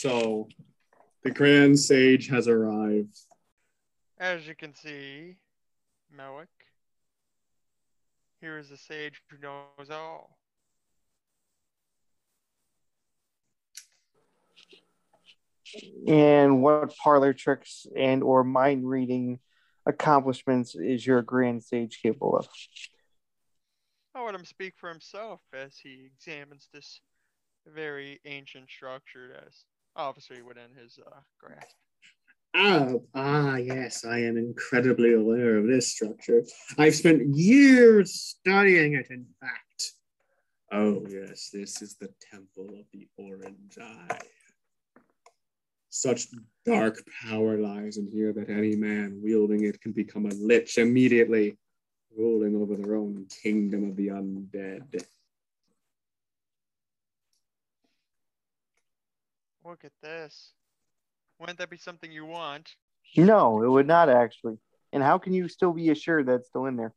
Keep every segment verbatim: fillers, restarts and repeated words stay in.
So the Grand Sage has arrived. As you can see, Melek, here is a sage who knows all. And what parlor tricks and or mind reading accomplishments is your Grand Sage capable of? I'll let him speak for himself as he examines this very ancient structure as obviously within his uh, grasp. Oh, ah, yes, I am incredibly aware of this structure. I've spent years studying it, in fact. Oh, yes, this is the Temple of the Orange Eye. Such dark power lies in here that any man wielding it can become a lich immediately, ruling over their own kingdom of the undead. Look at this. Wouldn't that be something you want? No, it would not actually. And how can you still be assured that's still in there?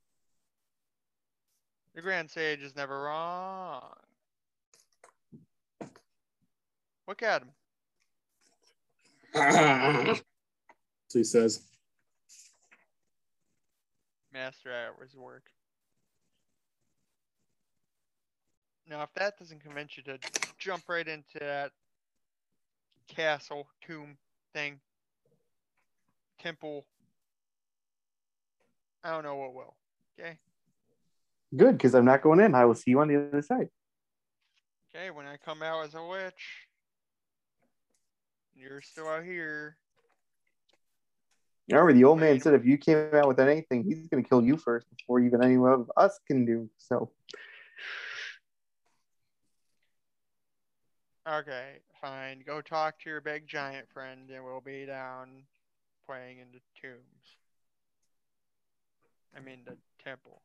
The Grand Sage is never wrong. Look at him. Ah, so he says. Master hours work. Now, if that doesn't convince you to jump right into that castle, tomb, thing, temple, I don't know what will. Okay? Good, because I'm not going in. I will see you on the other side. Okay, when I come out as a witch, you're still out here. Remember, the old man said if you came out with anything, he's going to kill you first before even any of us can do so. Okay, fine. Go talk to your big giant friend, and we'll be down playing in the tombs. I mean, the temple.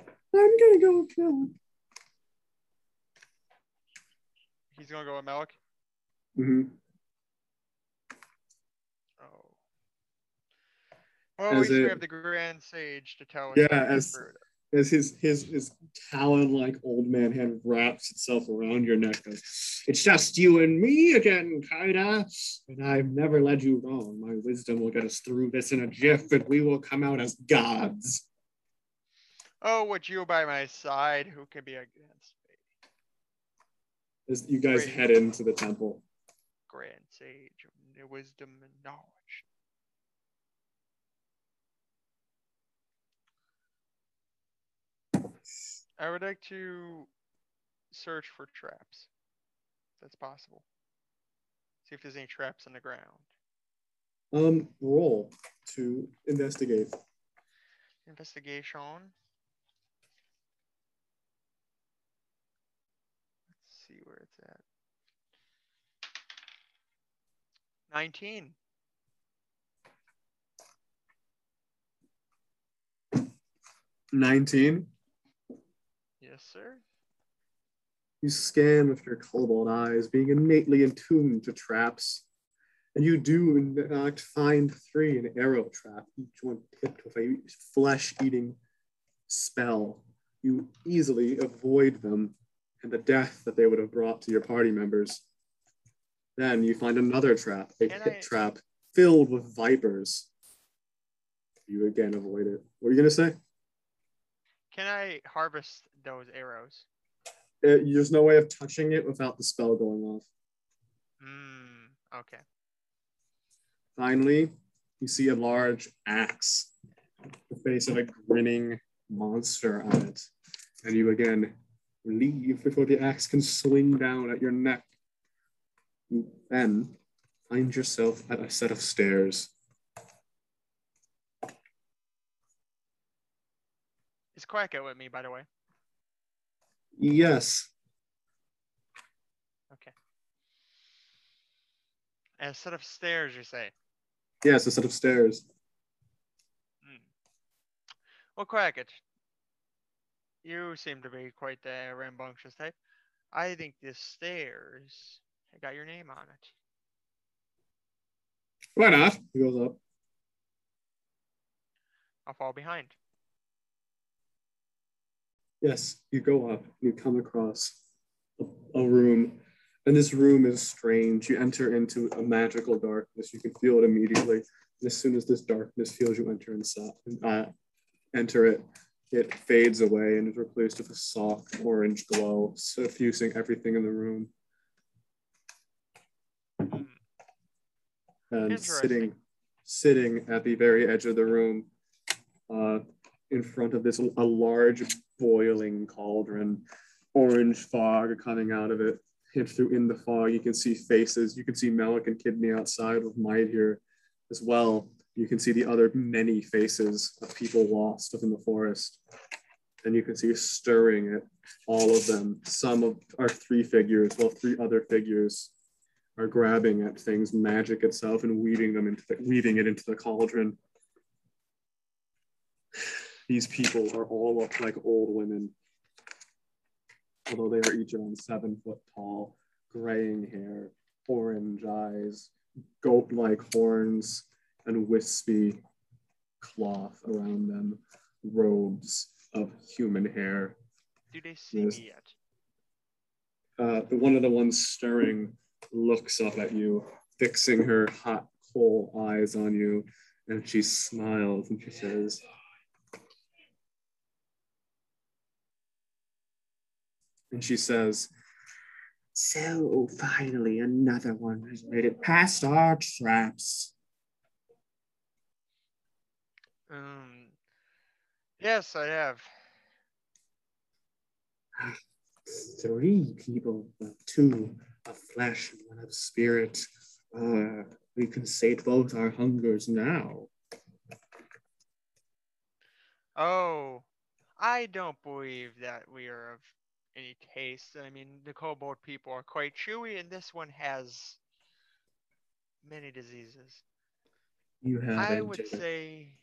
I'm going to go kill him. He's going to go with Melek? Mm-hmm. Well, as we still have the Grand Sage to tell us. Yeah, as, as his his his talon-like old man hand wraps itself around your neck. Goes, it's just you and me again, Kaida. And I've never led you wrong. My wisdom will get us through this in a jiff, and we will come out as gods. Oh, with you by my side, who can be against me? As you guys Grand head into the temple. Grand Sage, of wisdom and knowledge. I would like to search for traps. That's possible. See if there's any traps on the ground. Um, roll to investigate. Investigation. Let's see where it's at. nineteen. nineteen? Yes, sir. You scan with your cobalt eyes, being innately attuned to traps. And you do, in fact, find three, an arrow trap, each one tipped with a flesh-eating spell. You easily avoid them and the death that they would have brought to your party members. Then you find another trap, a Can pit I... trap filled with vipers. You again avoid it. What are you going to say? Can I harvest those arrows? It, there's no way of touching it without the spell going off. Mm, okay. Finally, you see a large axe, the face of a grinning monster on it. And you again leave before the axe can swing down at your neck. You then find yourself at a set of stairs. Is Quackett with me, by the way? Yes. Okay. A set of stairs, you say? Yes, a set of stairs. Mm. Well, Quackett, you seem to be quite the rambunctious type. I think this stairs got your name on it. Why not? He goes up. I'll fall behind. Yes, you go up, you come across a, a room And this room is strange. You enter into a magical darkness. You can feel it immediately. And as soon as this darkness feels you enter inside, uh, enter it, it fades away and is replaced with a soft orange glow, suffusing everything in the room. And sitting, sitting at the very edge of the room, uh, in front of this, a large boiling cauldron, orange fog coming out of it. And through in the fog, you can see faces. You can see Melek and Kidney outside with Might here as well. You can see the other many faces of people lost within the forest. And you can see stirring it, all of them. Some of our three figures, well, three other figures are grabbing at things, magic itself, and weaving them into the, weaving it into the cauldron. These people are all up like old women, although they are each around seven foot tall, graying hair, orange eyes, goat-like horns, and wispy cloth around them, robes of human hair. Do they see There's, me yet? Uh, the one of the ones stirring looks up at you, fixing her hot, coal eyes on you, and she smiles and she says, And she says, so finally, another one has made it past our traps. Um, yes, I have. Three people, two of flesh and one of spirit. Uh, we can sate both our hungers now. Oh, I don't believe that we are of any taste. I mean, the kobold people are quite chewy, and this one has many diseases. You have. I would it. say,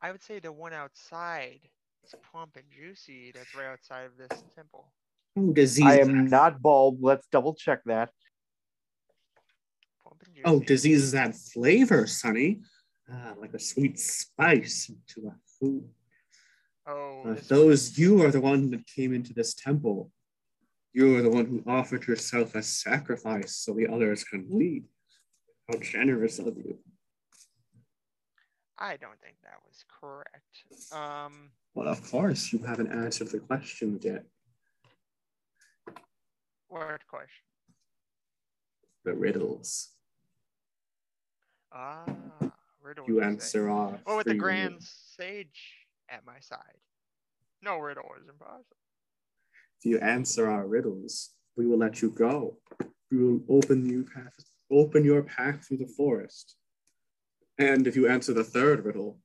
I would say the one outside is plump and juicy. That's right outside of this temple. Oh, disease! I am not bald. Let's double check that. Plump and juicy. Oh, diseases add flavor, Sonny, ah, like a sweet spice into a food. Oh, uh, those, you are the one that came into this temple. You are the one who offered yourself as sacrifice so the others can lead. How generous of you. I don't think that was correct. Um, well, of course, you haven't answered the question yet. What question? The riddles. Ah, riddles. You answer our. Oh, with the grand riddles. Sage at my side. No riddle is impossible. If you answer our riddles, we will let you go. We will open you path, open your path through the forest. And if you answer the third riddle,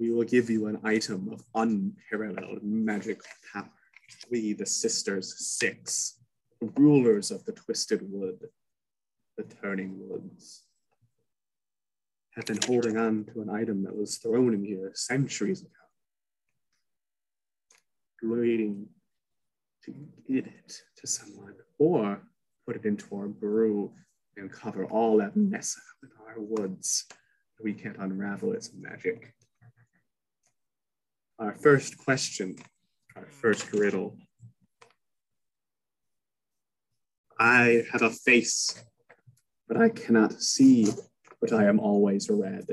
we will give you an item of unparalleled magic power. We, the Sisters Six, the rulers of the Twisted Wood, the Turning Woods, have been holding on to an item that was thrown in here centuries ago, waiting to give it to someone or put it into our brew and cover all that mess up in our woods. We can't unravel its magic. Our first question, our first riddle. I have a face, but I cannot see, but I am always red.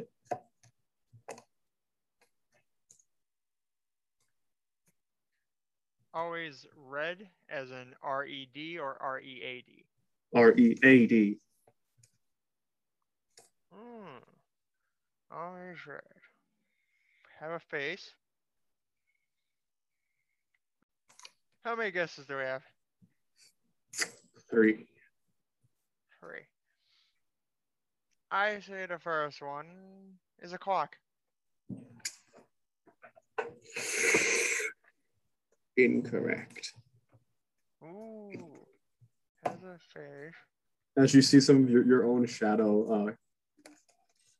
Always red as in R E D or R E A D? R E A D. Hmm. Always red. Have a face. How many guesses do we have? Three. Three. I say the first one is a clock. Incorrect. Ooh, has a face. As you see some of your, your own shadow, uh,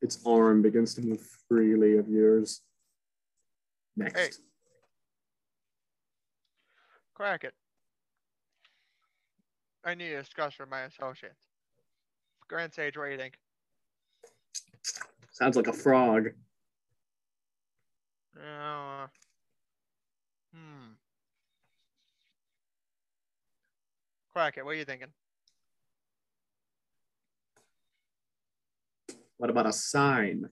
its arm begins to move freely of yours. Next. Hey. Crack it. I need to discuss with my associates. Grand Sage, what do you think? Sounds like a frog. Uh, hmm. Quackett, what are you thinking? What about a sign?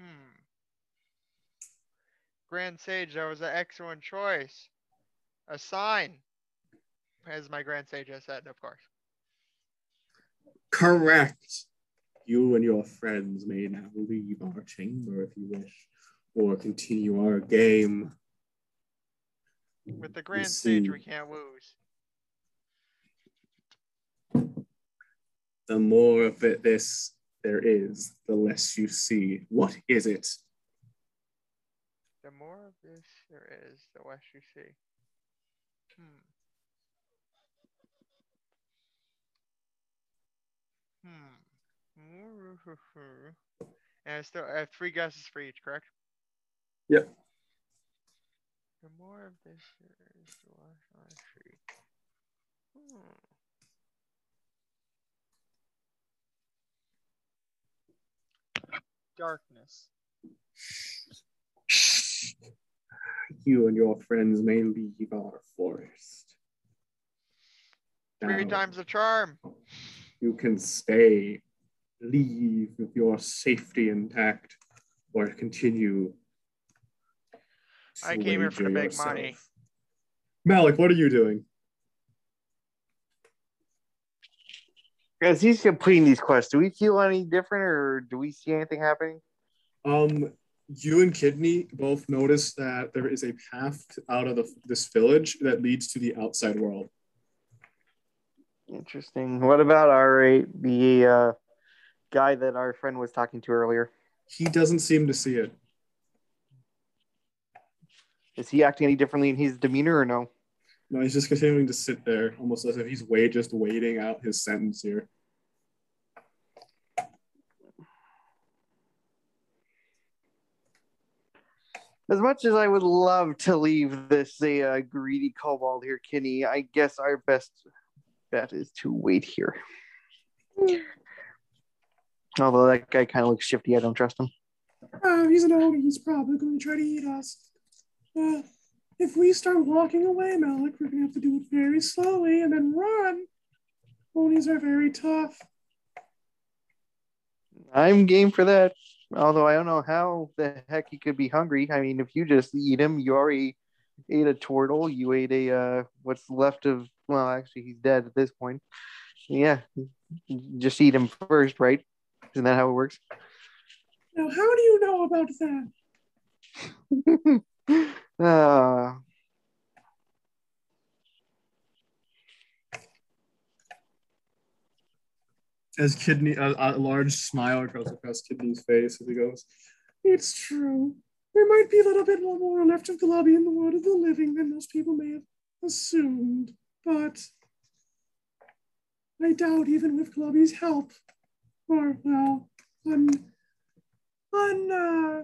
Hmm. Grand Sage, that was an excellent choice. A sign, as my Grand Sage has said, of course. Correct. You and your friends may now leave our chamber if you wish, or continue our game. With the Grand Sage, we can't lose. The more of it, this there is, the less you see. What is it? The more of this there is, the less you see. Hmm. Hmm. And I still I have three guesses for each, correct? Yep. The more of this there is, the less I see. Hmm. Darkness. You and your friends may leave our forest. Three now, times the charm. You can stay, leave with your safety intact, or continue. I came here for the big money. Melek, what are you doing? As he's completing these quests, do we feel any different, or do we see anything happening? Um, you and Kidney both notice that there is a path out of the, this village that leads to the outside world. Interesting. What about our the uh, guy that our friend was talking to earlier? He doesn't seem to see it. Is he acting any differently in his demeanor, or no? No, he's just continuing to sit there, almost as if he's way just waiting out his sentence here. As much as I would love to leave this uh, greedy kobold here, Kenny, I guess our best bet is to wait here. Although that guy kind of looks shifty, I don't trust him. Uh, he's an Oni, he's probably going to try to eat us. Uh. If we start walking away, Melek, we're going to have to do it very slowly and then run. Ponies are very tough. I'm game for that. Although I don't know how the heck he could be hungry. I mean, if you just eat him, you already ate a turtle. You ate a, uh, what's left of, well, actually he's dead at this point. Yeah, just eat him first, right? Isn't that how it works? Now, how do you know about that? Uh, as Kidney, a, a large smile goes across Kidney's face as he goes, it's true. There might be a little bit more left of Galabi in the world of the living than most people may have assumed, but I doubt even with Galabi's help, or, well, un, un, uh,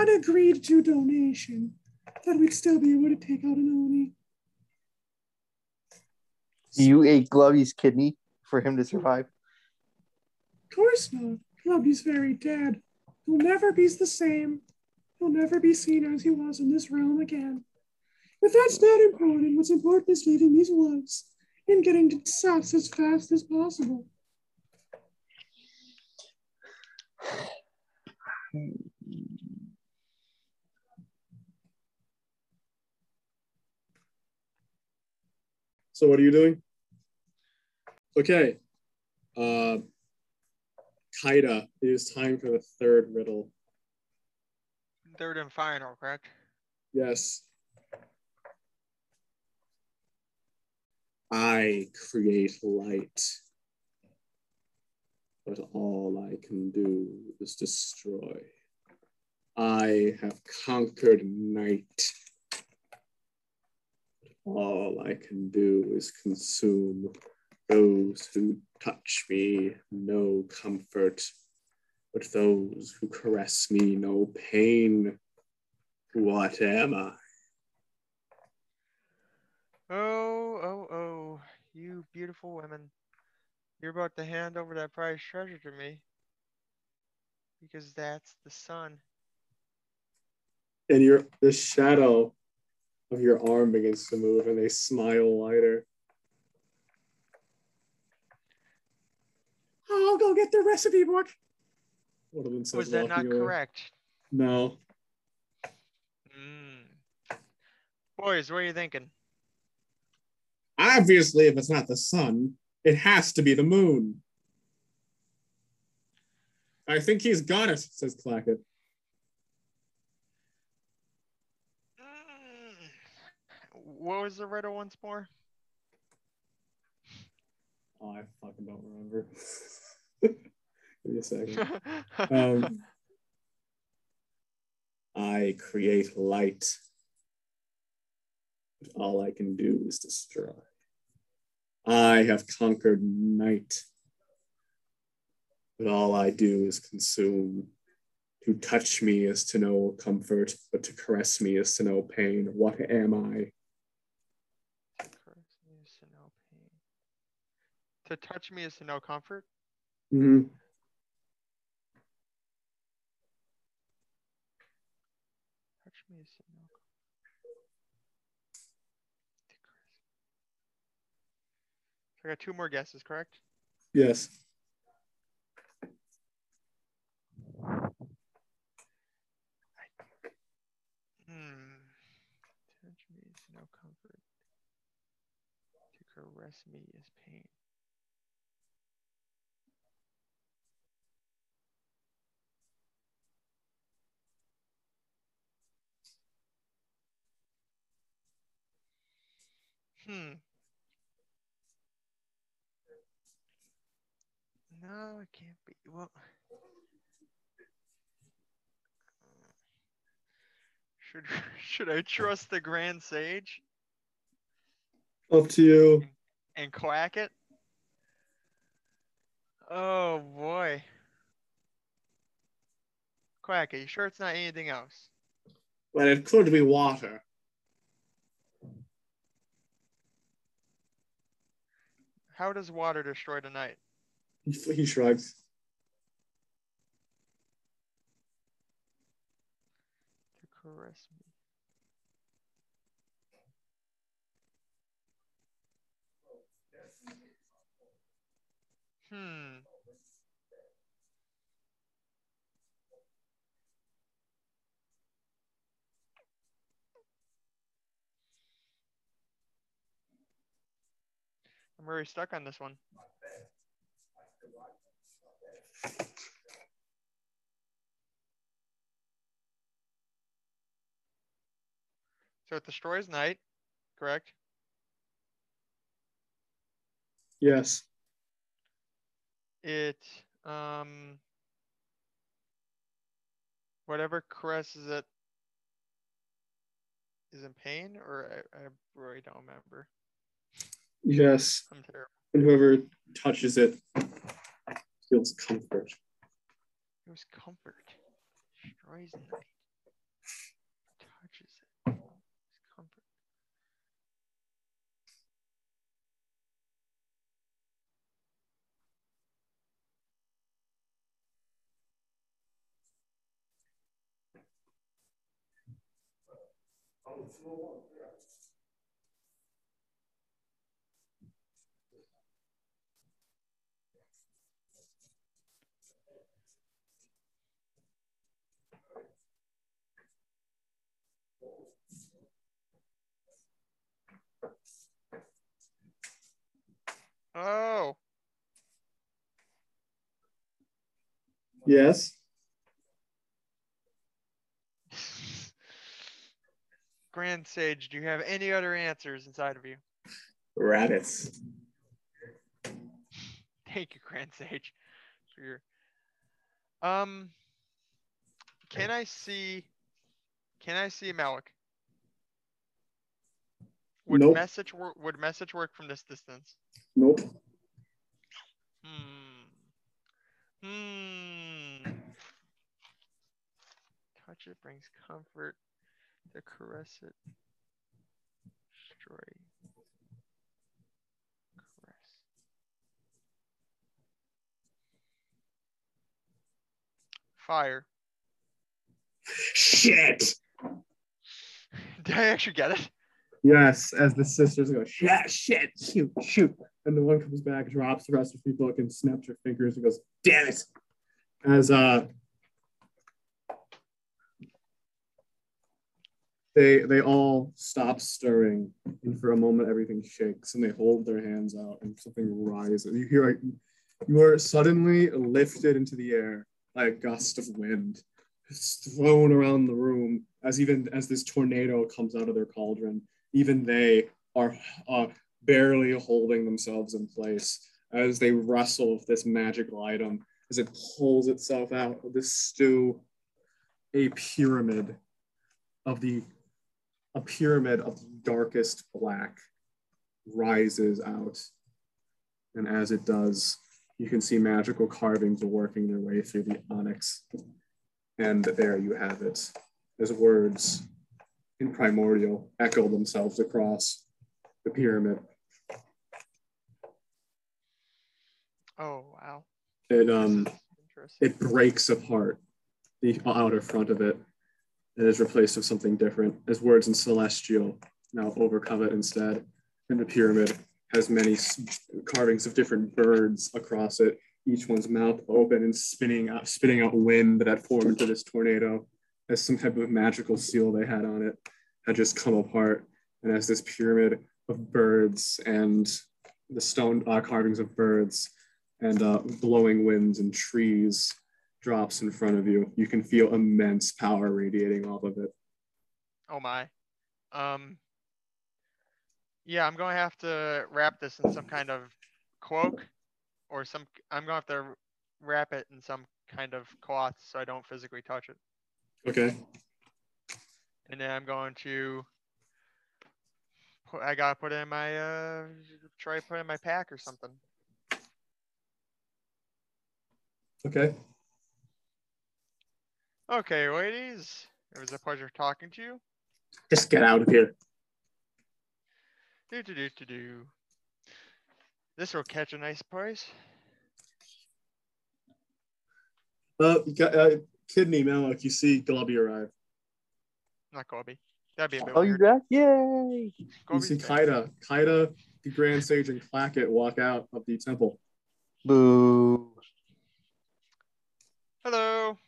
unagreed to donation, that we'd still be able to take out an Oni. You ate Glovie's kidney for him to survive? Of course not. Glovie's very dead. He'll never be the same. He'll never be seen as he was in this realm again. But that's not important. What's important is leaving these woods and getting to Sus as fast as possible. So what are you doing? Okay. Uh, Kaida, it is time for the third riddle. Third and final, correct? Yes. I create light, but all I can do is destroy. I have conquered night. All I can do is consume. Those who touch me, no comfort, but those who caress me, no pain. What am I? Oh, oh, oh, you beautiful women. You're about to hand over that prized treasure to me, because that's the sun. And you're the shadow of your arm begins to move and they smile wider. I'll go get the recipe book. One of them says, was that not correct? Away. No. Mm. Boys, what are you thinking? Obviously, if it's not the sun, it has to be the moon. I think he's got it, says Quackett. What was the riddle once more? Oh, I fucking don't remember. Give me a second. um, I create light. All I can do is destroy. I have conquered night. But all I do is consume. To touch me is to know comfort, but to caress me is to know pain. What am I? Caress me is to know pain. To touch me is to know comfort? Mm-hmm. Touch me is to know comfort. I got two more guesses, correct? Yes. Hmm. Touch me is no comfort. To caress me is pain. Hmm. No, it can't be. Well, should should I trust the Grand Sage? Up to you. And, and quack it? Oh boy. Quack it, you sure it's not anything else? Well, it could be water. How does water destroy the night? He shrugs. To caress me. Hmm. I'm really stuck on this one. So it destroys night, correct? Yes. It, um, whatever caresses it is in pain, or I, I really don't remember. Yes. I'm terrible. And whoever touches it feels comfort. It was comfort. Destroys night. Touches it. It's comfort. Oh, Oh. Yes. Grand Sage, do you have any other answers inside of you? Rabbits. Thank you, Grand Sage, for your. Um. Can I see? Can I see Melek? Would nope. message work? Would message work from this distance? Nope. Hmm. Hmm. Touch it brings comfort. To caress it. Destroy. Caress. Fire. Shit. Did I actually get it? Yes, as the sisters go, shit, shit, shoot, shoot. And the one comes back, drops the recipe book, and snaps her fingers and goes, damn it. As uh, they they all stop stirring, and for a moment everything shakes, and they hold their hands out, and something rises. You hear, like, you are suddenly lifted into the air by a gust of wind. It's thrown around the room as even as this tornado comes out of their cauldron. Even they are uh, barely holding themselves in place as they wrestle with this magical item as it pulls itself out of this stew. A pyramid of the a pyramid of the darkest black rises out, and as it does, you can see magical carvings working their way through the onyx. And there you have it, as words in primordial echo themselves across the pyramid. Oh, wow. It, um, it breaks apart, the outer front of it, and is replaced with something different, as words in celestial now overcome it instead. And the pyramid has many carvings of different birds across it, each one's mouth open and spinning out, spitting out wind that had formed into this tornado, as some type of magical seal they had on it had just come apart. And as this pyramid of birds and the stone uh, carvings of birds and uh, blowing winds and trees drops in front of you, you can feel immense power radiating off of it. Oh my. Um, yeah, I'm going to have to wrap this in some kind of cloak. Or some, I'm gonna have to wrap it in some kind of cloth so I don't physically touch it. Okay. And then I'm going to, I gotta put it in my, uh, try to put it in my pack or something. Okay. Okay, ladies, it was a pleasure talking to you. Just get out of here. Do do do do do. This will catch a nice price. Uh, uh Kidney, Melek, you see Glovie arrive. Not Glovie. That'd be a bit oh, weird. Oh, you back? Yay! Glovie's you see Kaida. Kaida, the Grand Sage, and Quackett walk out of the temple. Boo. Hello.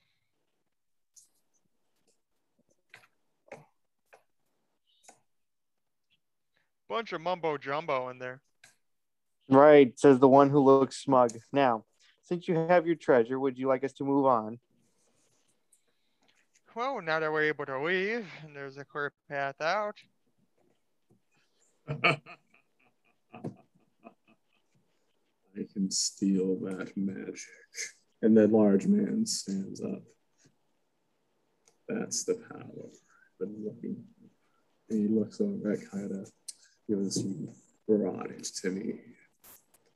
Bunch of mumbo jumbo in there. Right, says the one who looks smug. Now, since you have your treasure, would you like us to move on? Well, now that we're able to leave, and there's a clear path out. I can steal that magic. And the large man stands up. That's the power I've been looking for. And he looks over at Kaida. He was brought it to me.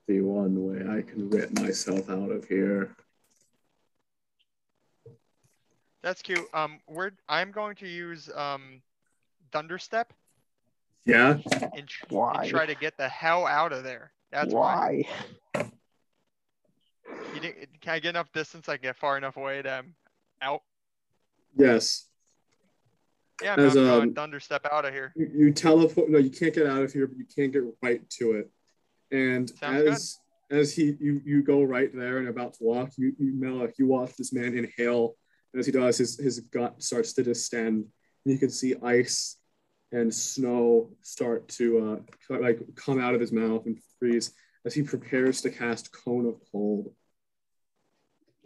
The one way I can rid myself out of here. That's cute. Um, we're, I'm going to use um, Thunderstep. Yeah. And, tr why? and try to get the hell out of there. That's why. why. You didn't, can I get enough distance? I can get far enough away to um, out. Yes. Yeah, I'm As, going um, to Thunderstep out of here. You, you teleport. No, you can't get out of here, but you can get right to it. And as, as he you, you go right there and about to walk, you you Melek, you watch this man inhale. And as he does, his, his gut starts to distend. And you can see ice and snow start to uh, like come out of his mouth and freeze as he prepares to cast Cone of Cold.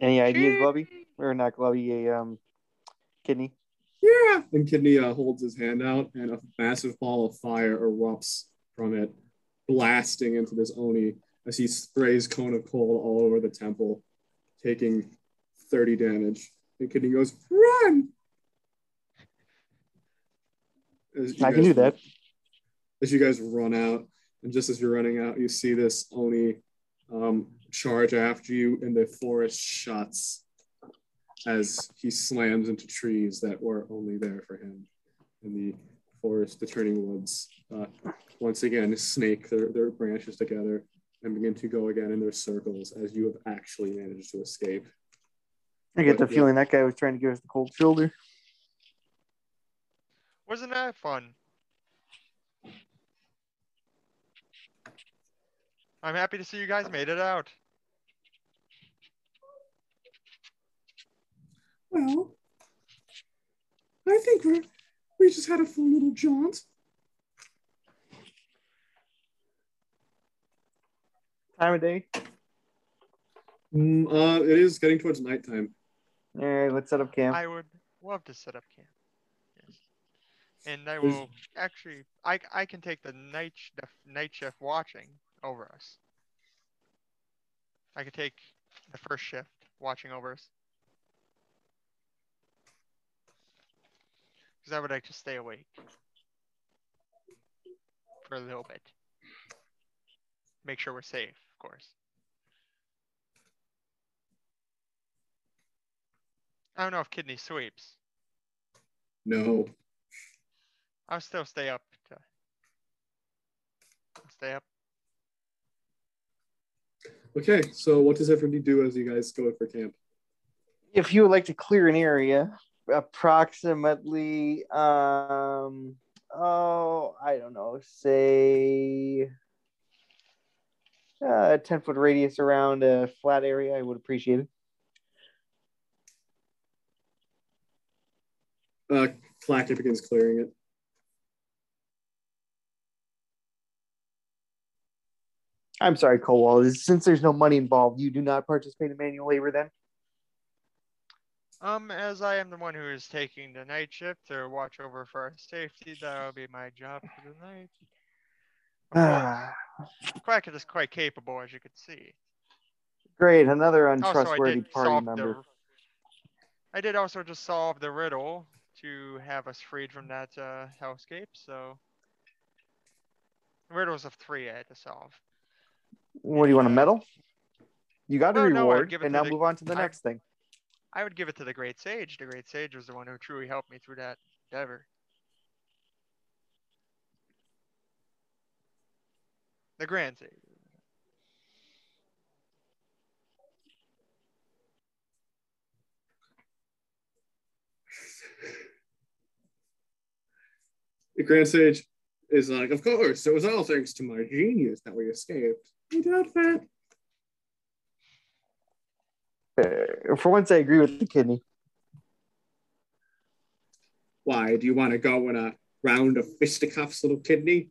Any ideas, Glovie? Or not Glovie, a um, Kidney? Yeah. And Kidney uh, holds his hand out and a massive ball of fire erupts from it, blasting into this Oni as he sprays Cone of Cold all over the temple, taking thirty damage. And Kidney goes, run! I can do that. As you guys run out, and just as you're running out, you see this Oni um, charge after you, and the forest shuts as he slams into trees that were only there for him. And the forest, the turning woods, uh, once again snake their, their branches together and begin to go again in their circles as you have actually managed to escape. I get but, the feeling yeah. that guy was trying to give us the cold shoulder. Wasn't that fun? I'm happy to see you guys made it out. Well, I think we we just had a full little jaunt. Time of day? Mm, uh, it is getting towards nighttime. All right, let's set up camp. I would love to set up camp. Yes. And I will actually, I, I can take the night shift, night shift watching over us. I could take the first shift watching over us. Because I would like to stay awake for a little bit. Make sure we're safe, of course. I don't know if Kidney sweeps. No. I'll still stay up. To... Stay up. Okay, so what does everybody do as you guys go out for camp? If you would like to clear an area, approximately, um, oh, I don't know, say uh, a ten foot radius around a flat area, I would appreciate it. Uh, Quackett begins clearing it. I'm sorry, Colwall. Since there's no money involved, you do not participate in manual labor then? Um, as I am the one who is taking the night shift to watch over for our safety, that'll be my job for the night. Ah. Quackett is quite capable, as you can see. Great, another untrustworthy oh, so party member. The... I did also just solve the riddle to have us freed from that uh, hellscape, so... Riddles of three I had to solve. What, do you want a medal? You got a well, reward, no, and now the... move on to the I... next thing. I would give it to the Great Sage. The Great Sage was the one who truly helped me through that endeavor. The Grand Sage. The Grand Sage is like, of course, it was all thanks to my genius that we escaped. I doubt that. For once, I agree with the Kidney. Why? Do you want to go in a round of fisticuffs, little Kidney?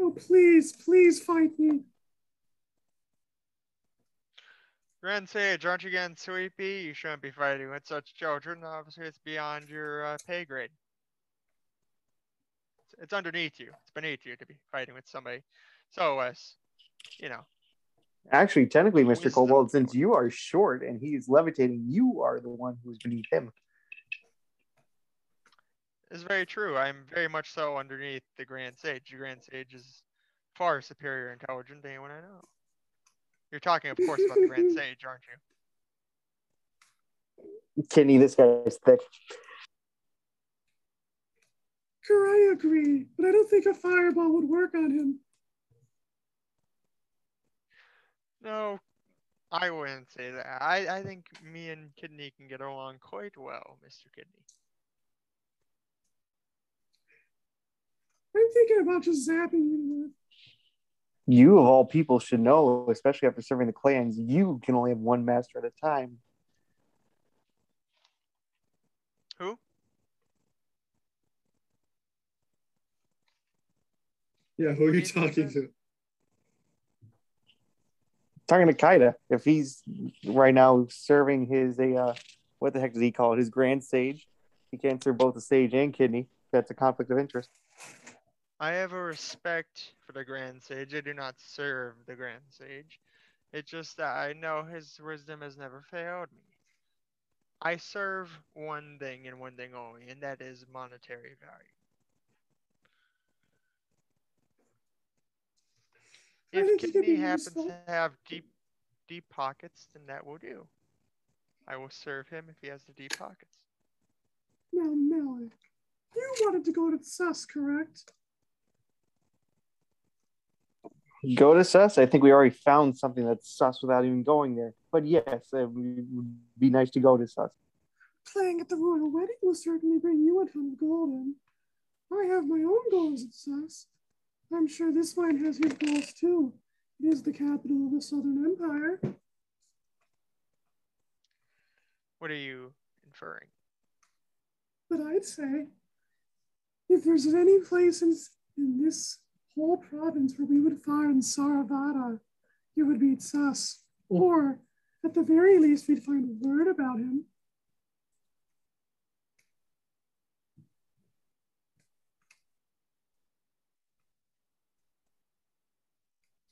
Oh, please, please fight me. Grand Sage, aren't you getting sleepy? You shouldn't be fighting with such children. Obviously, it's beyond your uh, pay grade. It's, it's underneath you. It's beneath you to be fighting with somebody. So, uh, you know. Actually, technically, Mister Cobalt, since you are short and he is levitating, you are the one who's beneath him. It's very true. I'm very much so underneath the Grand Sage. The Grand Sage is far superior intelligent to anyone I know. You're talking, of course, about the Grand Sage, aren't you? Kidney, this guy is thick. Sure, I agree, but I don't think a fireball would work on him. No, I wouldn't say that. I, I think me and Kidney can get along quite well, Mister Kidney. I'm thinking about just zapping you. You, of all people, should know, especially after serving the clans, you can only have one master at a time. Who? Yeah, who are you talking to? Talking to Kaida, if he's right now serving his a uh, what the heck does he call it? His Grand Sage. He can't serve both the Sage and Kidney. That's a conflict of interest. I have a respect for the Grand Sage. I do not serve the Grand Sage. It's just that I know his wisdom has never failed me. I serve one thing and one thing only, and that is monetary value. If Kidney happens to have deep, deep pockets, then that will do. I will serve him if he has the deep pockets. Now, Melek, you wanted to go to Sus, correct? Go to Sus? I think we already found something that's Sus without even going there. But yes, it would be nice to go to Sus. Playing at the royal wedding will certainly bring you a ton of gold in. I have my own goals at Sus. I'm sure this wine has his goals too. It is the capital of the Southern Empire. What are you inferring? But I'd say, if there's any place in, in this whole province where we would find Saravada, it would be Sus. Or, at the very least, we'd find word about him.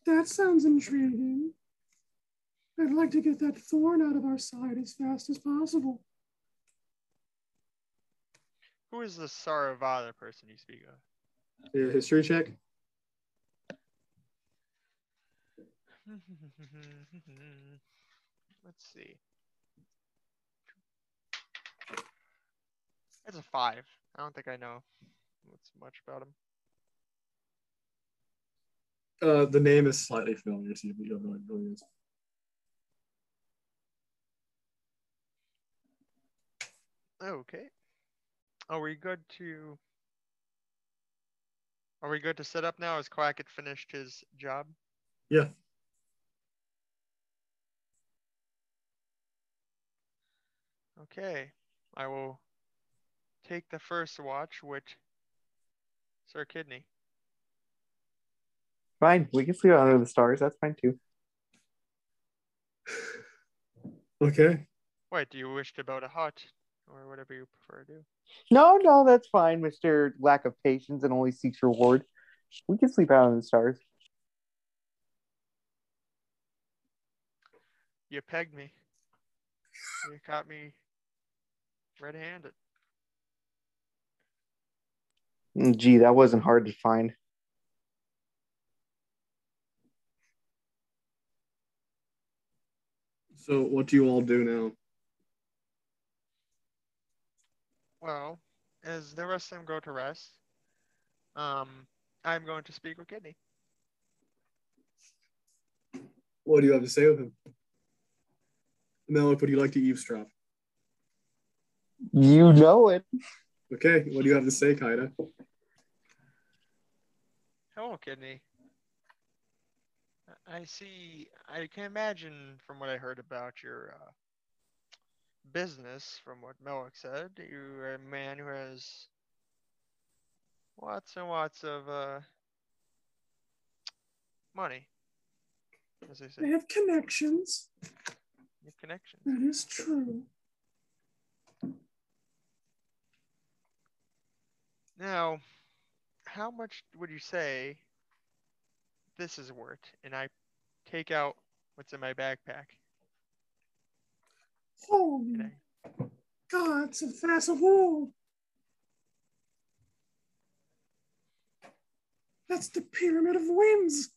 That sounds intriguing. I'd like to get that thorn out of our side as fast as possible. Who is the Saravada person you speak of? Do a history check. Let's see. That's a five. I don't think I know what's much about him. Uh, the name is slightly familiar to you, but you don't know what it really is. Okay. Are we good to? Are we good to set up now? Has Quackett finished his job? Yeah. Okay. I will take the first watch, which Sir Kidney. Fine, we can sleep under the stars. That's fine too. Okay. Wait, do you wish to build a hut or whatever you prefer to do? No, no, that's fine, Mister Lack of Patience and Only Seeks Reward. We can sleep out under the stars. You pegged me. You caught me red-handed. Gee, that wasn't hard to find. So what do you all do now? Well, as the rest of them go to rest, um, I'm going to speak with Kidney. What do you have to say with him? Melek, would you like to eavesdrop? You know it. Okay, what do you have to say, Kaida? Hello, Kidney. I see, I can imagine from what I heard about your uh, business, from what Melek said, you're a man who has lots and lots of uh, money, as they say. They have connections. You have connections. That is true. Now, how much would you say this is worth? And I take out what's in my backpack. Holy gods of Thassavol! That's the Pyramid of Winds.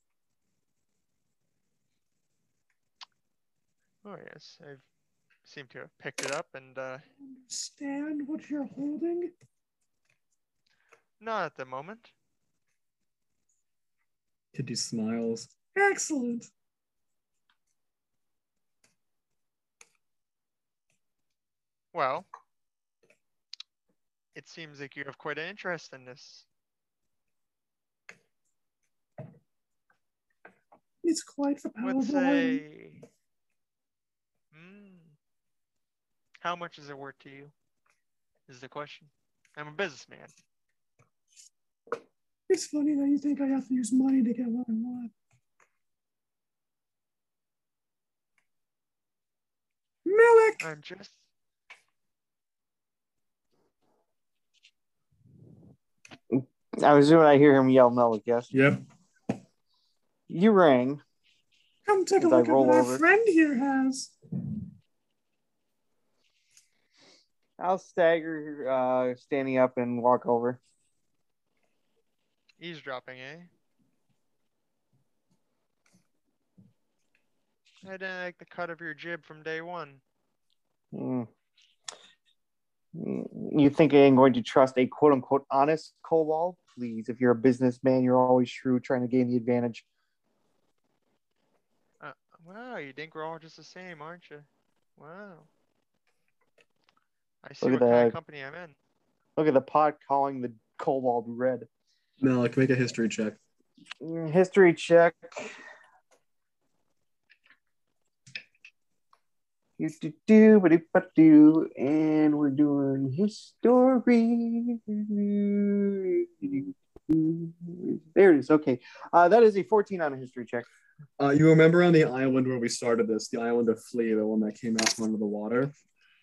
Oh yes, I seem to have picked it up and uh understand what you're holding? Not at the moment. Kidney smiles. Excellent. Well, it seems like you have quite an interest in this. It's quite the powerful. Let's say, mm, how much is it worth to you? Is the question. I'm a businessman. It's funny that you think I have to use money to get what I want. Melek! I'm just... I was doing, I hear him yell Melek, yes? Yep. You rang. Come take a look at what our friend here has. I'll stagger, uh, standing up and walk over. Eavesdropping, eh? I didn't like the cut of your jib from day one. Mm. You think I ain't going to trust a quote-unquote honest kobold? Please, if you're a businessman, you're always shrewd, trying to gain the advantage. Uh, wow, you think we're all just the same, aren't you? Wow. I see what kind of company I'm in. Look at the pot calling the kobold red. Melek, make a history check. History check. Do do do ba do ba do, and we're doing history. There it is. Okay, uh, that is a fourteen on a history check. Uh, you remember on the island where we started this, the island of Flea, the one that came out from under the water.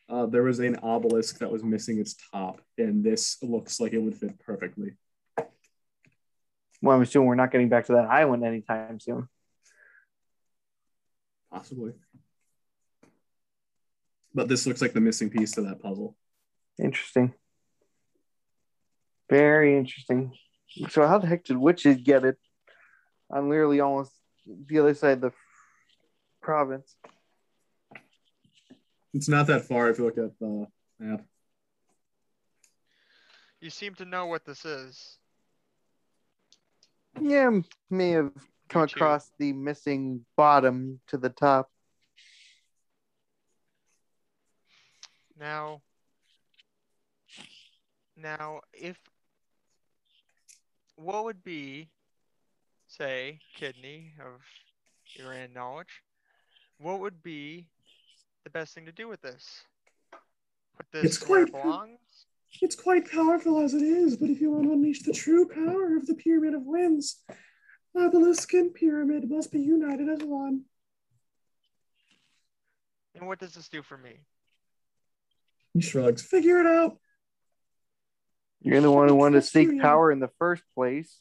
Uh, there was an obelisk that was missing its top, and this looks like it would fit perfectly. Well, I'm assuming we're not getting back to that island anytime soon. Possibly. But this looks like the missing piece to that puzzle. Interesting. Very interesting. So how the heck did witches get it on literally almost the other side of the province? It's not that far if you look at the map. You seem to know what this is. Yeah, I may have come Did across you? the missing bottom to the top. Now, now, if what would be, say, Kidney of Iran knowledge, what would be the best thing to do with this? Put this it's where quite, it belongs? It's quite powerful as it is, but if you want to unleash the true power of the Pyramid of Winds, uh, the Lyskin Pyramid must be united as one. And what does this do for me? He shrugs. Figure it out. You're the one who wanted to seek power in the first place.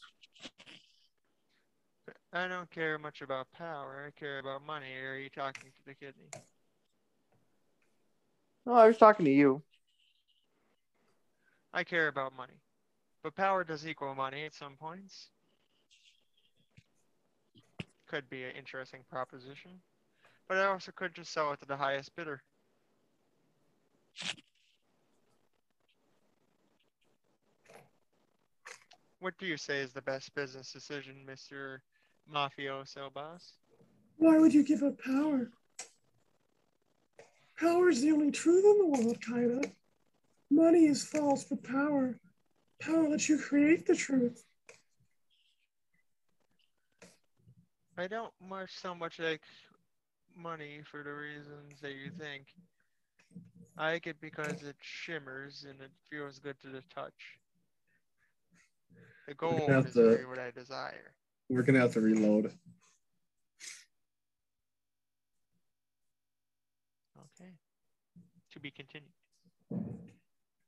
I don't care much about power. I care about money. Are you talking to the Kidney? No, I was talking to you. I care about money. But power does equal money at some points. Could be an interesting proposition. But I also could just sell it to the highest bidder. What do you say is the best business decision, Mister Mafioso Boss? Why would you give up power? Power is the only truth in the world, Kaida. Money is false, but power, power lets you create the truth. I don't much so much like money for the reasons that you think. I like it because it shimmers and it feels good to the touch. The gold is to, really what I desire. We're going to have to reload. Okay. To be continued.